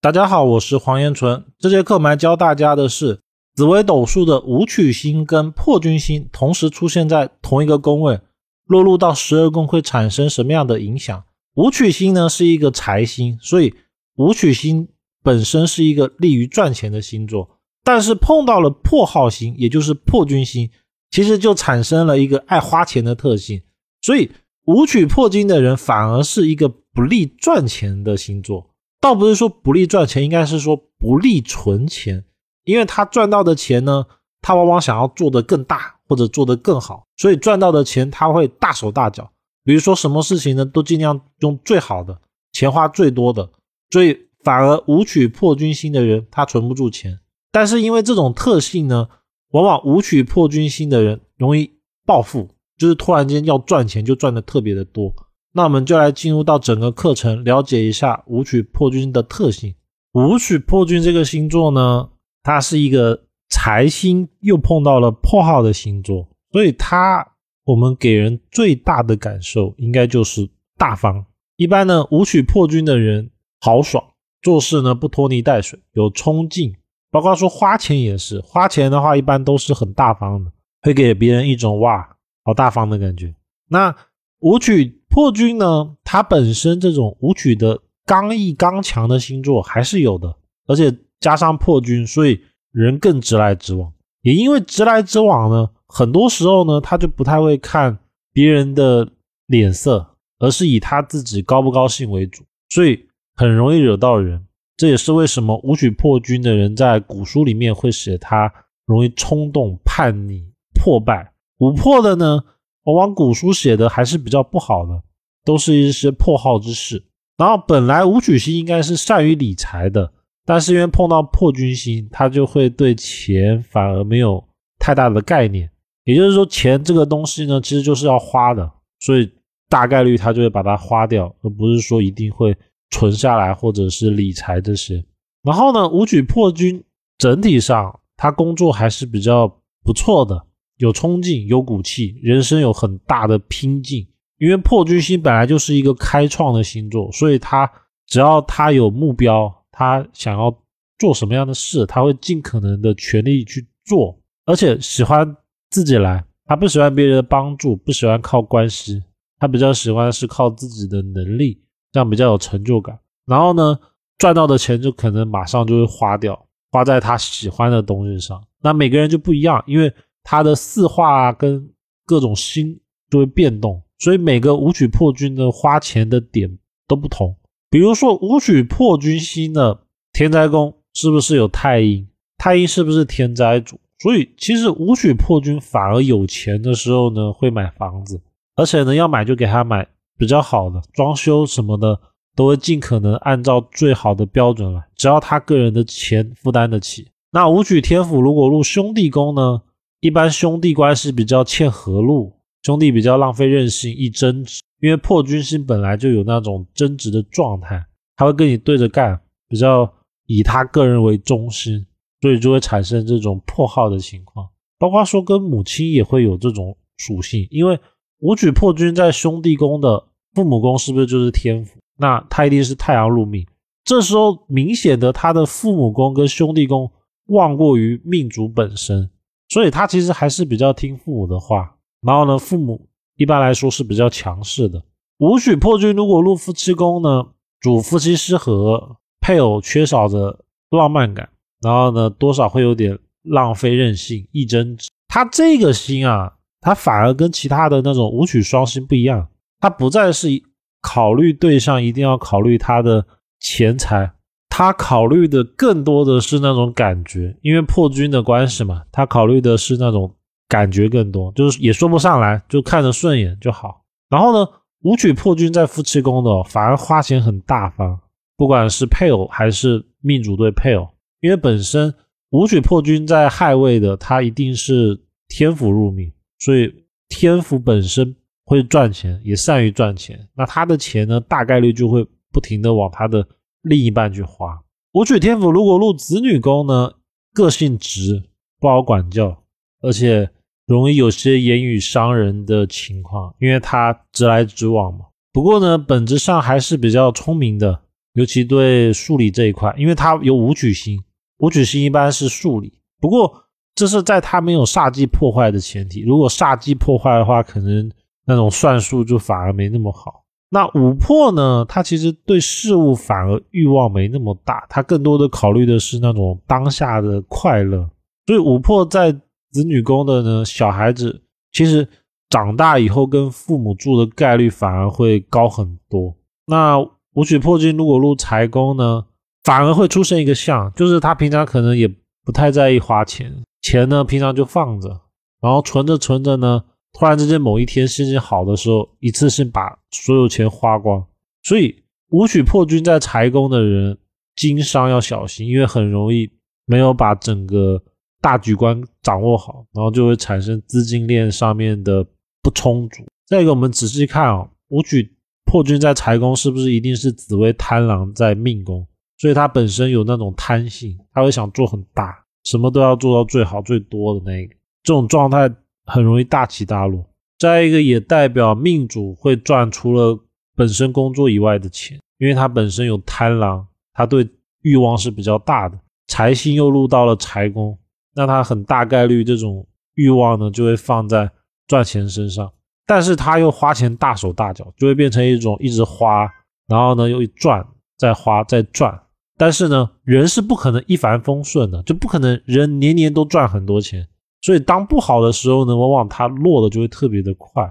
大家好，我是黄延纯。这节课我们来教大家的是紫微斗数的武曲星跟破军星同时出现在同一个宫位，落入到12宫会产生什么样的影响。武曲星呢是一个财星，所以武曲星本身是一个利于赚钱的星座，但是碰到了破耗星，也就是破军星，其实就产生了一个爱花钱的特性，所以武曲破军的人反而是一个不利赚钱的星座。倒不是说不利赚钱，应该是说不利存钱，因为他赚到的钱呢，他往往想要做得更大或者做得更好，所以赚到的钱他会大手大脚，比如说什么事情呢都尽量用最好的钱，花最多的，所以反而武曲破军星的人他存不住钱。但是因为这种特性呢，往往武曲破军星的人容易暴富，就是突然间要赚钱就赚得特别的多。那我们就来进入到整个课程，了解一下武曲破军的特性。武曲破军这个星座呢，它是一个财星又碰到了破耗的星座，所以我们给人最大的感受应该就是大方。一般呢，武曲破军的人豪爽，做事呢不拖泥带水，有冲劲，包括说花钱也是，花钱的话一般都是很大方的，会给别人一种哇好大方的感觉。那武曲破军呢，它本身这种武曲的刚毅刚强的星座还是有的，而且加上破军，所以人更直来直往。也因为直来直往呢，很多时候呢他就不太会看别人的脸色，而是以他自己高不高兴为主，所以很容易惹到人。这也是为什么武曲破军的人在古书里面会写他容易冲动、叛逆、破败。武破的呢，往往古书写的还是比较不好的，都是一些破耗之事。然后本来武曲星应该是善于理财的，但是因为碰到破军星，他就会对钱反而没有太大的概念，也就是说钱这个东西呢其实就是要花的，所以大概率他就会把它花掉，而不是说一定会存下来或者是理财这些。然后呢，武曲破军整体上他工作还是比较不错的，有冲劲，有骨气，人生有很大的拼劲。因为破军星本来就是一个开创的星座，所以他只要他有目标，他想要做什么样的事，他会尽可能的全力去做，而且喜欢自己来，他不喜欢别人的帮助，不喜欢靠关系，他比较喜欢是靠自己的能力，这样比较有成就感。然后呢，赚到的钱就可能马上就会花掉，花在他喜欢的东西上。那每个人就不一样，因为他的四化跟各种星就会变动，所以每个武曲破军的花钱的点都不同。比如说武曲破军星的田宅宫是不是有太阴，太阴是不是田宅主，所以其实武曲破军反而有钱的时候呢会买房子，而且呢要买就给他买比较好的，装修什么的都会尽可能按照最好的标准来，只要他个人的钱负担得起。那武曲天府如果入兄弟宫呢，一般兄弟关系比较欠和睦，兄弟比较浪费任性，一争执，因为破军星本来就有那种争执的状态，他会跟你对着干，比较以他个人为中心，所以就会产生这种破耗的情况。包括说跟母亲也会有这种属性，因为武曲破军在兄弟宫的父母宫是不是就是天府，那他一定是太阳入命，这时候明显的他的父母宫跟兄弟宫旺过于命主本身，所以他其实还是比较听父母的话。然后呢，父母一般来说是比较强势的。武曲破军如果入夫妻宫呢，主夫妻失和，配偶缺少着浪漫感，然后呢多少会有点浪费任性，一争执。他这个星啊，他反而跟其他的那种武曲双星不一样，他不再是考虑对象一定要考虑他的钱财，他考虑的更多的是那种感觉。因为破军的关系嘛，他考虑的是那种感觉更多，就是也说不上来，就看着顺眼就好。然后呢，武曲破军在夫妻宫的反而花钱很大方，不管是配偶还是命主对配偶，因为本身武曲破军在亥位的，他一定是天府入命，所以天府本身会赚钱，也善于赚钱，那他的钱呢大概率就会不停的往他的另一半去花。武曲天府如果入子女宫呢，个性直，不好管教，而且容易有些言语伤人的情况，因为他直来直往嘛。不过呢，本质上还是比较聪明的，尤其对数理这一块，因为它有武曲星，武曲星一般是数理，不过这是在它没有煞忌破坏的前提，如果煞忌破坏的话，可能那种算术就反而没那么好。那五破呢，它其实对事物反而欲望没那么大，它更多的考虑的是那种当下的快乐，所以五破在子女宫的呢，小孩子其实长大以后跟父母住的概率反而会高很多。那武曲破军如果入财宫呢，反而会出现一个象，就是他平常可能也不太在意花钱，钱呢平常就放着，然后存着存着呢，突然之间某一天心情好的时候，一次性把所有钱花光。所以武曲破军在财宫的人经商要小心，因为很容易没有把整个大局观掌握好，然后就会产生资金链上面的不充足。再一个我们仔细看啊，武曲破军在财宫是不是一定是紫微贪狼在命宫，所以他本身有那种贪性，他会想做很大，什么都要做到最好最多的那个，这种状态很容易大起大落。再一个也代表命主会赚除了本身工作以外的钱，因为他本身有贪狼，他对欲望是比较大的，财星又入到了财宫，那他很大概率这种欲望呢就会放在赚钱身上，但是他又花钱大手大脚，就会变成一种一直花，然后呢又一赚再花再赚。但是呢人是不可能一帆风顺的，就不可能人年年都赚很多钱，所以当不好的时候呢，往往它落的就会特别的快，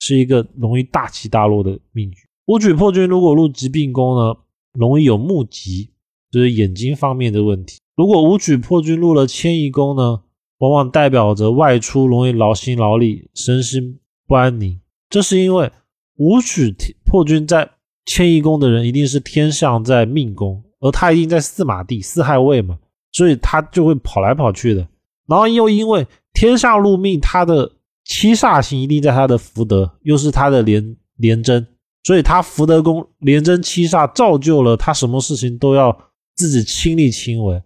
是一个容易大起大落的命局。武曲破军如果入疾病宫呢，容易有目疾，就是眼睛方面的问题。如果武曲破军入了迁移宫呢，往往代表着外出容易劳心劳力，身心不安宁。这是因为武曲破军在迁移宫的人一定是天相在命宫，而他一定在四马地四亥位嘛，所以他就会跑来跑去的。然后又因为天相入命，他的七煞星一定在他的福德，又是他的廉贞，所以他福德宫廉贞七煞造就了他什么事情都要自己亲力亲为。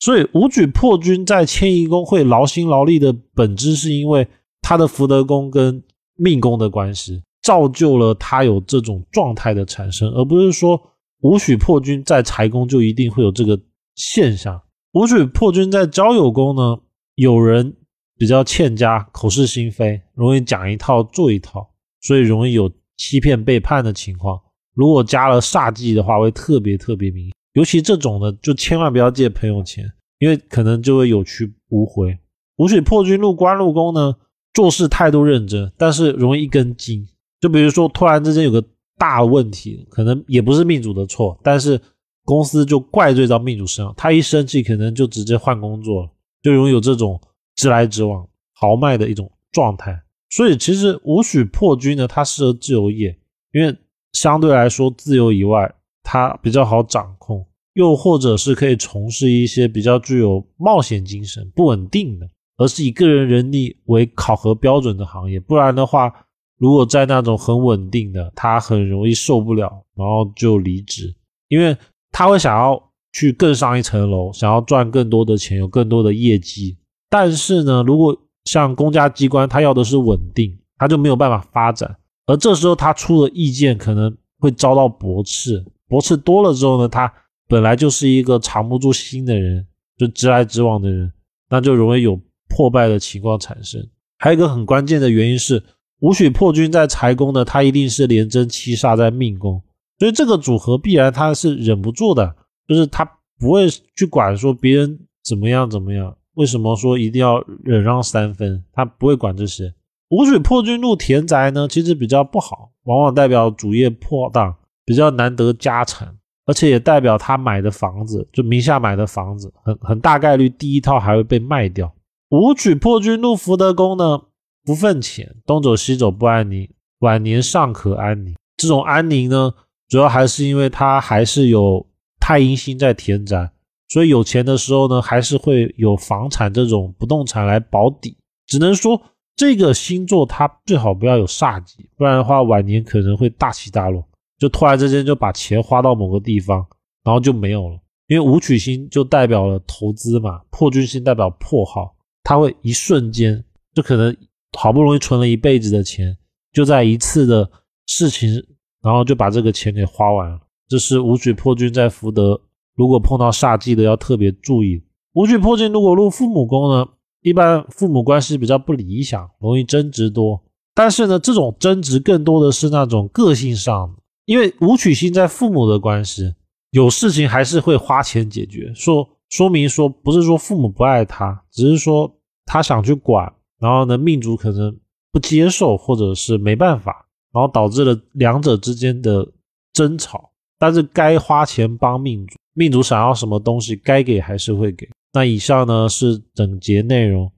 所以武曲破军在迁移宫会劳心劳力的本质，是因为他的福德宫跟命宫的关系，造就了他有这种状态的产生，而不是说武曲破军在财宫就一定会有这个现象。武曲破军在交友宫呢，有人比较欠佳，口是心非，容易讲一套做一套，所以容易有欺骗背叛的情况。如果加了煞忌的话，会特别特别明显，尤其这种呢就千万不要借朋友钱，因为可能就会有去无回。武曲破军入官禄宫呢，做事态度认真，但是容易一根筋，就比如说突然之间有个大问题，可能也不是命主的错，但是公司就怪罪到命主身上，他一生气可能就直接换工作了，就拥有这种直来直往豪迈的一种状态。所以其实武曲破军呢，它适合自由业，因为相对来说自由以外它比较好掌控，又或者是可以从事一些比较具有冒险精神不稳定的，而是以个人能力为考核标准的行业。不然的话，如果在那种很稳定的，它很容易受不了，然后就离职，因为他会想要去更上一层楼，想要赚更多的钱，有更多的业绩。但是呢，如果像公家机关，他要的是稳定，他就没有办法发展，而这时候他出的意见可能会遭到驳斥，驳斥多了之后呢，他本来就是一个藏不住心的人，就直来直往的人，那就容易有破败的情况产生。还有一个很关键的原因是，武曲破军在财宫呢，他一定是廉贞七煞在命宫，所以这个组合必然他是忍不住的，就是他不会去管说别人怎么样怎么样，为什么说一定要忍让3分，他不会管这些。武曲破军入田宅呢，其实比较不好，往往代表主业破荡，比较难得家产，而且也代表他买的房子，就名下买的房子很大概率第一套还会被卖掉。武曲破军入福德宫呢，不分钱，东走西走不安宁，晚年尚可安宁。这种安宁呢，主要还是因为他还是有太阴星在田宅，所以有钱的时候呢，还是会有房产这种不动产来保底。只能说这个星座它最好不要有煞忌，不然的话晚年可能会大起大落，就突然之间就把钱花到某个地方，然后就没有了。因为武曲星就代表了投资嘛，破军星代表破耗，它会一瞬间就可能好不容易存了一辈子的钱，就在一次的事情，然后就把这个钱给花完了。这是武曲破军在福德，如果碰到煞忌的要特别注意。武曲破军如果入父母宫呢，一般父母关系比较不理想，容易争执多，但是呢这种争执更多的是那种个性上的，因为武曲星在父母的关系，有事情还是会花钱解决，说明说不是说父母不爱他，只是说他想去管，然后呢命主可能不接受或者是没办法，然后导致了两者之间的争吵，但是该花钱帮命主，命主想要什么东西该给还是会给。那以上呢是整节内容，